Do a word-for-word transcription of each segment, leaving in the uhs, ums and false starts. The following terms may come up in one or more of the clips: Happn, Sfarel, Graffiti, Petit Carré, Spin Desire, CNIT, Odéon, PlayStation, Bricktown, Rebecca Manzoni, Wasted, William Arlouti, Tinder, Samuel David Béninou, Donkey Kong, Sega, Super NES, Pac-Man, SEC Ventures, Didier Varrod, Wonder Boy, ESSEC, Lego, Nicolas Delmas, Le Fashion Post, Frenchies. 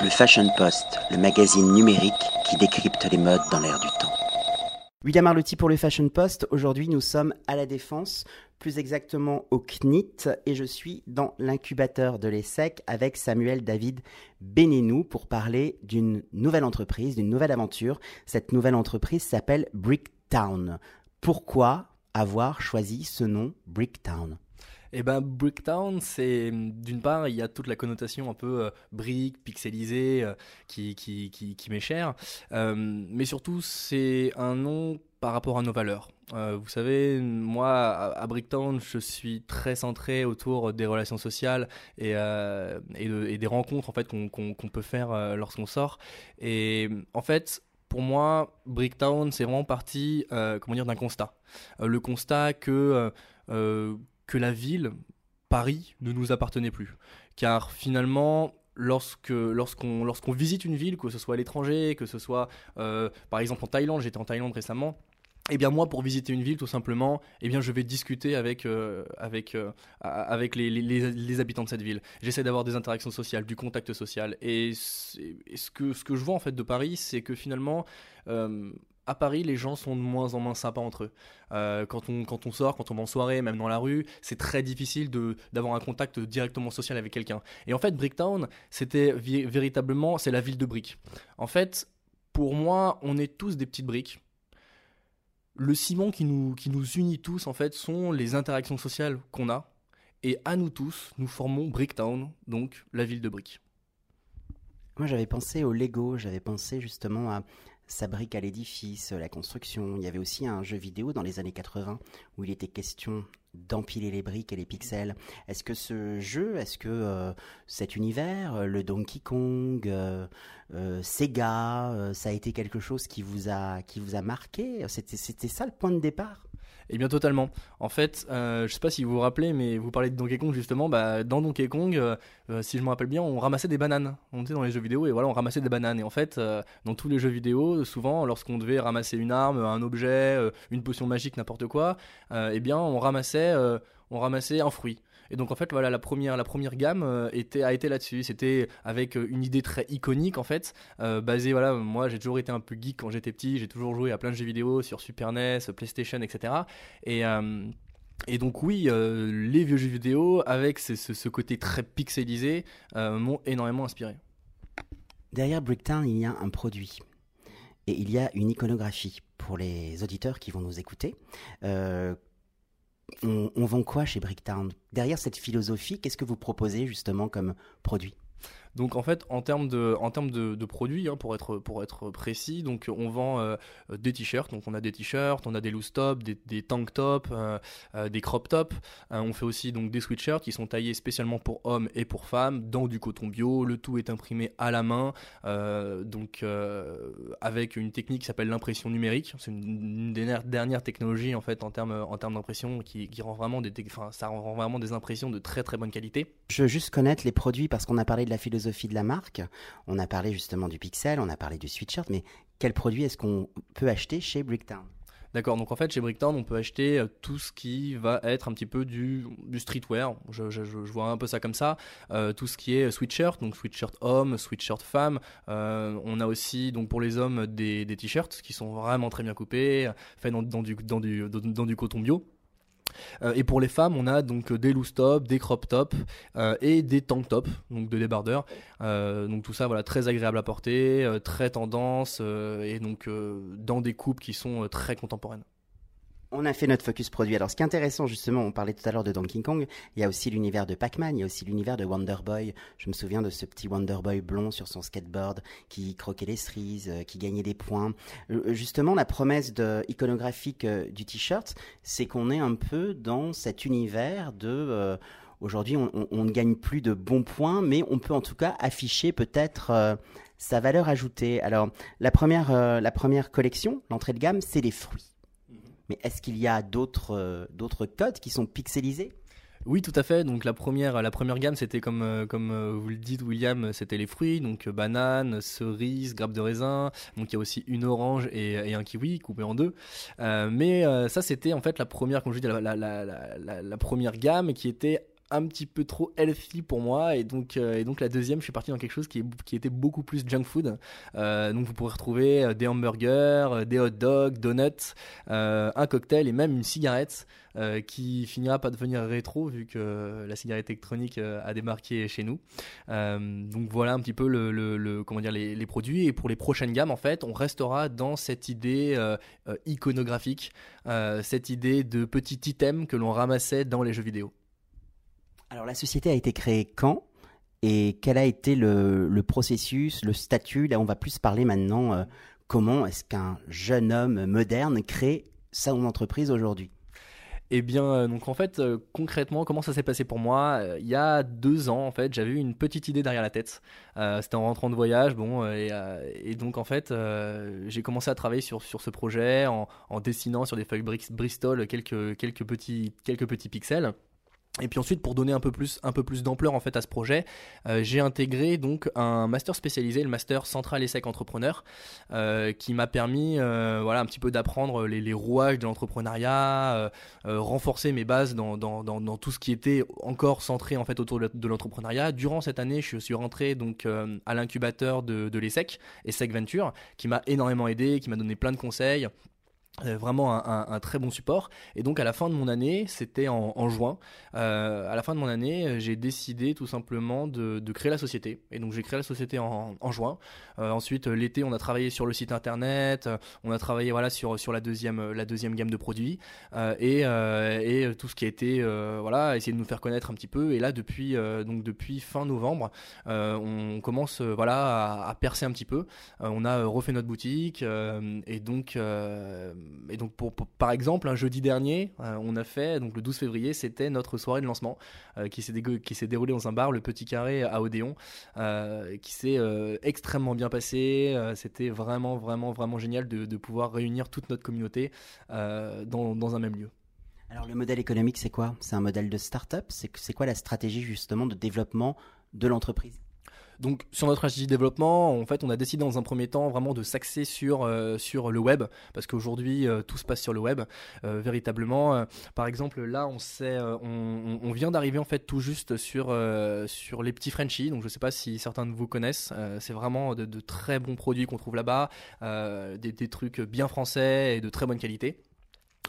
Le Fashion Post, le magazine numérique qui décrypte les modes dans l'air du temps. William Arlouti pour le Fashion Post. Aujourd'hui, nous sommes à la Défense, plus exactement au C N I T, et je suis dans l'incubateur de l'ESSEC avec Samuel David Béninou pour parler d'une nouvelle entreprise, d'une nouvelle aventure. Cette nouvelle entreprise s'appelle Bricktown. Pourquoi avoir choisi ce nom, Bricktown ? Eh ben, Bricktown, c'est d'une part, il y a toute la connotation un peu euh, brique, pixelisée, euh, qui, qui, qui, qui m'est chère, euh, mais surtout, c'est un nom par rapport à nos valeurs. Euh, vous savez, moi, à, à Bricktown, je suis très centré autour des relations sociales et, euh, et, de, et des rencontres en fait, qu'on, qu'on, qu'on peut faire euh, lorsqu'on sort. Et en fait, pour moi, Bricktown, c'est vraiment parti euh, comment dire, d'un constat. Euh, le constat que... Euh, euh, que la ville, Paris, ne nous appartenait plus. Car finalement, lorsque, lorsqu'on, lorsqu'on visite une ville, que ce soit à l'étranger, que ce soit euh, par exemple en Thaïlande, j'étais en Thaïlande récemment, eh bien moi, pour visiter une ville, tout simplement, eh bien je vais discuter avec, euh, avec, euh, avec les, les, les, les habitants de cette ville. J'essaie d'avoir des interactions sociales, du contact social. Et, et ce, que, ce que je vois en fait de Paris, c'est que finalement... Euh, à Paris, les gens sont de moins en moins sympas entre eux. Euh, quand, on, quand on sort, quand on va en soirée, même dans la rue, c'est très difficile de, d'avoir un contact directement social avec quelqu'un. Et en fait, Bricktown, c'était vi- véritablement, c'est la ville de briques. En fait, pour moi, on est tous des petites briques. Le ciment qui nous, qui nous unit tous, en fait, sont les interactions sociales qu'on a. Et à nous tous, nous formons Bricktown, donc la ville de briques. Moi, j'avais pensé au Lego, j'avais pensé justement à... sa brique à l'édifice, la construction. Il y avait aussi un jeu vidéo dans les années quatre-vingts où il était question d'empiler les briques et les pixels. Est-ce que ce jeu, est-ce que euh, cet univers, le Donkey Kong, euh, euh, Sega, euh, ça a été quelque chose qui vous a, qui vous a marqué ? C'était, c'était ça le point de départ ? Eh bien totalement. En fait, euh, je sais pas si vous vous rappelez, mais vous parlez de Donkey Kong justement. Bah, dans Donkey Kong, euh, euh, si je me rappelle bien, on ramassait des bananes. On était dans les jeux vidéo et voilà, on ramassait des bananes. Et en fait, euh, dans tous les jeux vidéo, souvent, lorsqu'on devait ramasser une arme, un objet, euh, une potion magique, n'importe quoi, euh, eh bien, on ramassait, euh, on ramassait un fruit. Et donc en fait voilà, la première la première gamme était a été là-dessus, c'était avec une idée très iconique en fait, euh, basée voilà, moi j'ai toujours été un peu geek quand j'étais petit, j'ai toujours joué à plein de jeux vidéo sur Super N E S, PlayStation, et cetera. Et euh, et donc oui, euh, les vieux jeux vidéo avec ce, ce, ce côté très pixelisé euh, m'ont énormément inspiré. Derrière Bricktown, il y a un produit. Et il y a une iconographie pour les auditeurs qui vont nous écouter. Euh, On, on vend quoi chez Bricktown ? Derrière cette philosophie, qu'est-ce que vous proposez justement comme produit ? Donc en fait, en termes de, en termes de, de produits, hein, pour être, pour être précis, donc on vend euh, des t-shirts, donc on a des t-shirts, on a des loose tops, des, des tank tops, euh, euh, des crop tops, euh, on fait aussi donc des sweatshirts qui sont taillés spécialement pour hommes et pour femmes, dans du coton bio, le tout est imprimé à la main, euh, donc euh, avec une technique qui s'appelle l'impression numérique, c'est une, une des dernières technologies en fait en termes, en termes d'impression qui, qui rend vraiment des, enfin, ça rend vraiment des impressions de très très bonne qualité. Je veux juste connaître les produits parce qu'on a parlé de la philosophie de la marque, on a parlé justement du pixel, on a parlé du sweatshirt, mais quel produit est-ce qu'on peut acheter chez Bricktown ? D'accord, donc en fait chez Bricktown on peut acheter tout ce qui va être un petit peu du, du streetwear, je, je, je vois un peu ça comme ça, euh, tout ce qui est sweatshirt, donc sweatshirt homme, sweatshirt femme, euh, on a aussi donc pour les hommes des, des t-shirts qui sont vraiment très bien coupés, faits dans, dans, du, dans, du, dans, dans du coton bio. Euh, et pour les femmes, on a donc des loose tops, des crop tops euh, et des tank tops, donc de débardeurs. Euh, donc tout ça, voilà, très agréable à porter, euh, très tendance euh, et donc euh, dans des coupes qui sont euh, très contemporaines. On a fait notre focus produit. Alors, ce qui est intéressant, justement, on parlait tout à l'heure de Donkey Kong. Il y a aussi l'univers de Pac-Man. Il y a aussi l'univers de Wonder Boy. Je me souviens de ce petit Wonder Boy blond sur son skateboard qui croquait les cerises, qui gagnait des points. Justement, la promesse de, iconographique du t-shirt, c'est qu'on est un peu dans cet univers de, euh, aujourd'hui, on, on, on ne gagne plus de bons points, mais on peut en tout cas afficher peut-être euh, sa valeur ajoutée. Alors, la première, euh, la première collection, l'entrée de gamme, c'est les fruits. Mais est-ce qu'il y a d'autres, euh, d'autres codes qui sont pixelisés ? Oui, tout à fait. Donc la première, la première gamme, c'était comme, euh, comme euh, vous le dites, William, c'était les fruits, donc euh, bananes, cerises, grappes de raisin. Donc il y a aussi une orange et, et un kiwi coupé en deux. Euh, mais euh, ça, c'était en fait la première, comme je dis, la, la, la, la, la première gamme qui était un petit peu trop healthy pour moi, et donc, euh, et donc la deuxième, je suis parti dans quelque chose qui, est, qui était beaucoup plus junk food. Euh, donc vous pourrez retrouver des hamburgers, des hot dogs, donuts, euh, un cocktail et même une cigarette euh, qui finira par devenir rétro vu que la cigarette électronique euh, a débarqué chez nous. Euh, donc voilà un petit peu le, le, le, comment dire, les, les produits, et pour les prochaines gammes en fait on restera dans cette idée euh, iconographique, euh, cette idée de petits items que l'on ramassait dans les jeux vidéo. Alors la société a été créée quand et quel a été le, le processus, le statut? Là on va plus parler maintenant euh, comment est-ce qu'un jeune homme moderne crée son entreprise aujourd'hui? Eh bien, donc en fait, concrètement, comment ça s'est passé pour moi ? Il y a deux ans, en fait, j'avais eu une petite idée derrière la tête. Euh, c'était en rentrant de voyage, bon, et, et donc en fait, euh, j'ai commencé à travailler sur sur ce projet en, en dessinant sur des feuilles Bristol quelques quelques petits quelques petits pixels. Et puis ensuite, pour donner un peu plus, un peu plus d'ampleur en fait à ce projet, euh, j'ai intégré donc un master spécialisé, le master Central ESSEC Entrepreneur, euh, qui m'a permis, euh, voilà, un petit peu d'apprendre les, les rouages de l'entrepreneuriat, euh, euh, renforcer mes bases dans, dans, dans, dans tout ce qui était encore centré en fait autour de l'entrepreneuriat. Durant cette année, je suis rentré donc euh, à l'incubateur de, de l'ESSEC, S E C Ventures, qui m'a énormément aidé, qui m'a donné plein de conseils. Vraiment un, un, un très bon support. Et donc à la fin de mon année, c'était en, en juin, euh, à la fin de mon année, j'ai décidé tout simplement de, de créer la société. Et donc j'ai créé la société en, en juin. Euh, ensuite l'été, on a travaillé sur le site internet, on a travaillé voilà sur sur la deuxième la deuxième gamme de produits euh, et euh, et tout ce qui a été euh, voilà essayer de nous faire connaître un petit peu. Et là depuis euh, donc depuis fin novembre, euh, on commence euh, voilà à, à percer un petit peu. Euh, on a refait notre boutique euh, et donc euh, Et donc pour, pour, par exemple un jeudi dernier euh, on a fait donc le douze février, c'était notre soirée de lancement euh, qui, s'est dégo- qui s'est déroulée dans un bar, le Petit Carré à Odéon, euh, qui s'est euh, extrêmement bien passé. Euh, c'était vraiment vraiment vraiment génial de, de pouvoir réunir toute notre communauté euh, dans, dans un même lieu. Alors le modèle économique, c'est quoi ? C'est un modèle de start-up ? c'est, c'est quoi la stratégie justement de développement de l'entreprise ? Donc sur notre stratégie de développement, en fait, on a décidé dans un premier temps vraiment de s'axer sur euh, sur le web, parce qu'aujourd'hui euh, tout se passe sur le web euh, véritablement. Euh, par exemple, là, on sait, euh, on, on vient d'arriver en fait tout juste sur euh, sur les petits Frenchies. Donc je sais pas si certains de vous connaissent. Euh, c'est vraiment de, de très bons produits qu'on trouve là-bas, euh, des, des trucs bien français et de très bonne qualité.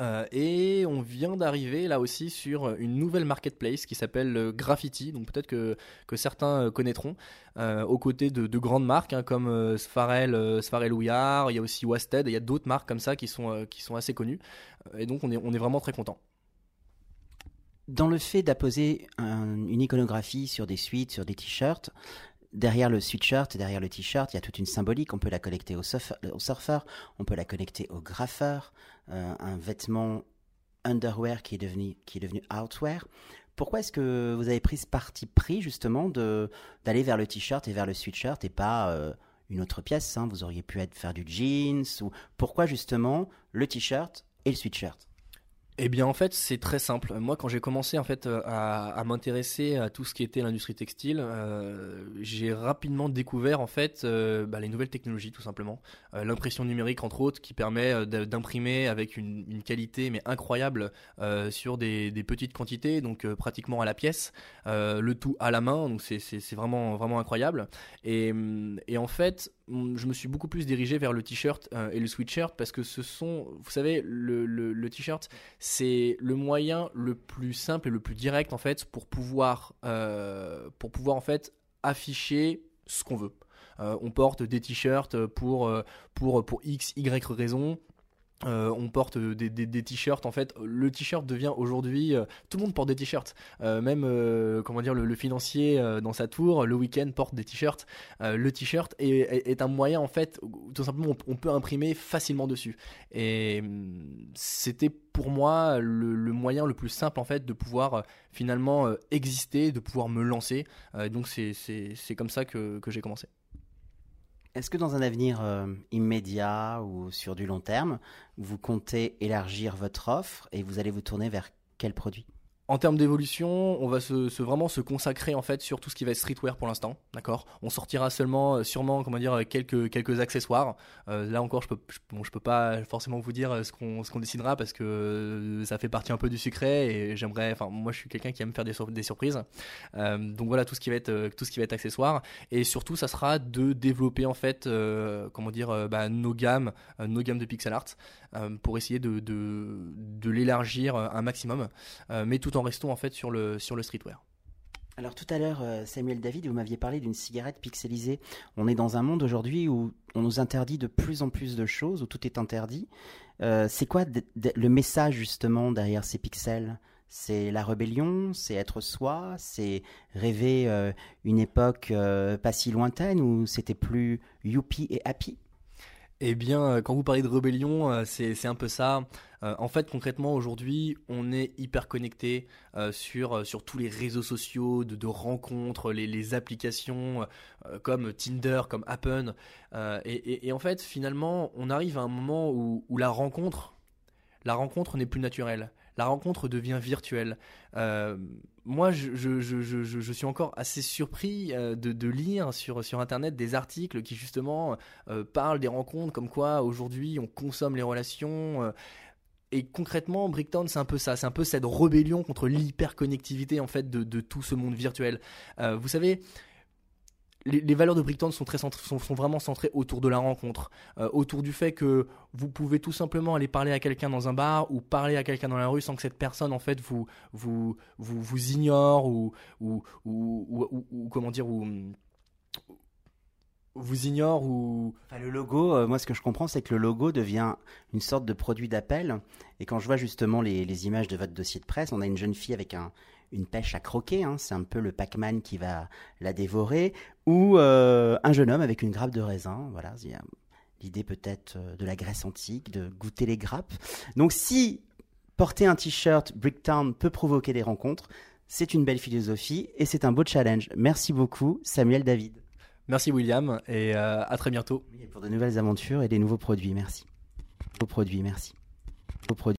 Euh, et on vient d'arriver là aussi sur une nouvelle marketplace qui s'appelle euh, Graffiti, donc peut-être que, que certains euh, connaîtront, euh, aux côtés de, de grandes marques hein, comme euh, Sfarel, euh, Sfarel Ouillard, il y a aussi Wasted, il y a d'autres marques comme ça qui sont, euh, qui sont assez connues, et donc on est, on est vraiment très content. Dans le fait d'apposer un, une iconographie sur des suites, sur des t-shirts, derrière le sweatshirt, derrière le t-shirt, il y a toute une symbolique. On peut la connecter au surfeur, on peut la connecter au graffeur, euh, un vêtement underwear qui est devenu, qui est devenu outwear. Pourquoi est-ce que vous avez pris ce parti pris justement de, d'aller vers le t-shirt et vers le sweatshirt et pas euh, une autre pièce hein ? Vous auriez pu être, faire du jeans ou pourquoi justement le t-shirt et le sweatshirt ? Eh bien en fait c'est très simple. Moi quand j'ai commencé en fait à, à m'intéresser à tout ce qui était l'industrie textile, euh, j'ai rapidement découvert en fait euh, bah, les nouvelles technologies tout simplement, euh, l'impression numérique entre autres qui permet d'imprimer avec une, une qualité mais incroyable euh, sur des, des petites quantités, donc euh, pratiquement à la pièce, euh, le tout à la main, donc c'est, c'est, c'est vraiment vraiment incroyable. Et, et en fait je me suis beaucoup plus dirigé vers le t-shirt euh, et le sweatshirt parce que ce sont, vous savez, le, le, le t-shirt c'est le moyen le plus simple et le plus direct en fait pour pouvoir euh, pour pouvoir en fait afficher ce qu'on veut. Euh, on porte des t-shirts pour pour pour x y raison. Euh, on porte des, des, des t-shirts en fait. Le t-shirt devient aujourd'hui euh, tout le monde porte des t-shirts. Euh, même euh, comment dire le, le financier euh, dans sa tour le week-end porte des t-shirts. Euh, le t-shirt est, est, est un moyen en fait tout simplement on, on peut imprimer facilement dessus. Et c'était pour moi le, le moyen le plus simple en fait de pouvoir euh, finalement euh, exister, de pouvoir me lancer. Euh, donc c'est, c'est, c'est comme ça que, que j'ai commencé. Est-ce que dans un avenir euh, immédiat ou sur du long terme, vous comptez élargir votre offre et vous allez vous tourner vers quel produit ? En termes d'évolution, on va se, se vraiment se consacrer en fait sur tout ce qui va être streetwear pour l'instant, d'accord. On sortira seulement, sûrement, comment dire, quelques quelques accessoires. Euh, là encore, je peux, je, bon, je peux pas forcément vous dire ce qu'on ce qu'on décidera parce que ça fait partie un peu du secret et j'aimerais, enfin, moi, je suis quelqu'un qui aime faire des sur, des surprises. Euh, donc voilà, tout ce qui va être tout ce qui va être accessoire et surtout, ça sera de développer en fait, euh, comment dire, bah, nos gammes, nos gammes de pixel art euh, pour essayer de de de l'élargir un maximum, euh, mais tout en restons en fait sur le, sur le streetwear. Alors tout à l'heure, Samuel David, vous m'aviez parlé d'une cigarette pixelisée. On est dans un monde aujourd'hui où on nous interdit de plus en plus de choses, où tout est interdit. Euh, c'est quoi d- d- le message justement derrière ces pixels ? C'est la rébellion, c'est être soi, c'est rêver euh, une époque euh, pas si lointaine où c'était plus youpi et happy ? Eh bien, quand vous parlez de rébellion, c'est, c'est un peu ça. Euh, en fait, concrètement, aujourd'hui, on est hyper connecté euh, sur, sur tous les réseaux sociaux de, de rencontres, les, les applications euh, comme Tinder, comme Happn. Euh, et, et, et en fait, finalement, on arrive à un moment où, où la rencontre, la rencontre n'est plus naturelle. La rencontre devient virtuelle. Euh, moi, je, je, je, je, je suis encore assez surpris de, de lire sur, sur Internet des articles qui, justement, euh, parlent des rencontres, comme quoi, aujourd'hui, on consomme les relations. Euh, et concrètement, Bricktown, c'est un peu ça. C'est un peu cette rébellion contre l'hyperconnectivité, en fait, de, de tout ce monde virtuel. Euh, vous savez... Les, les valeurs de Bricktown sont, très centr- sont, sont vraiment centrées autour de la rencontre, euh, autour du fait que vous pouvez tout simplement aller parler à quelqu'un dans un bar ou parler à quelqu'un dans la rue sans que cette personne en fait vous, vous, vous, vous ignore ou, ou, ou, ou, ou comment dire ou, vous ignore ou... Enfin, le logo, euh, moi ce que je comprends c'est que le logo devient une sorte de produit d'appel et quand je vois justement les, les images de votre dossier de presse, on a une jeune fille avec un... une pêche à croquer, hein, c'est un peu le Pac-Man qui va la dévorer, ou euh, un jeune homme avec une grappe de raisin, voilà, il y a l'idée peut-être de la Grèce antique, de goûter les grappes. Donc si porter un t-shirt Bricktown peut provoquer des rencontres, c'est une belle philosophie et c'est un beau challenge. Merci beaucoup Samuel David. Merci William et euh, à très bientôt. Et pour de nouvelles aventures et des nouveaux produits, merci. Nouveaux produits, merci. Nouveaux produits.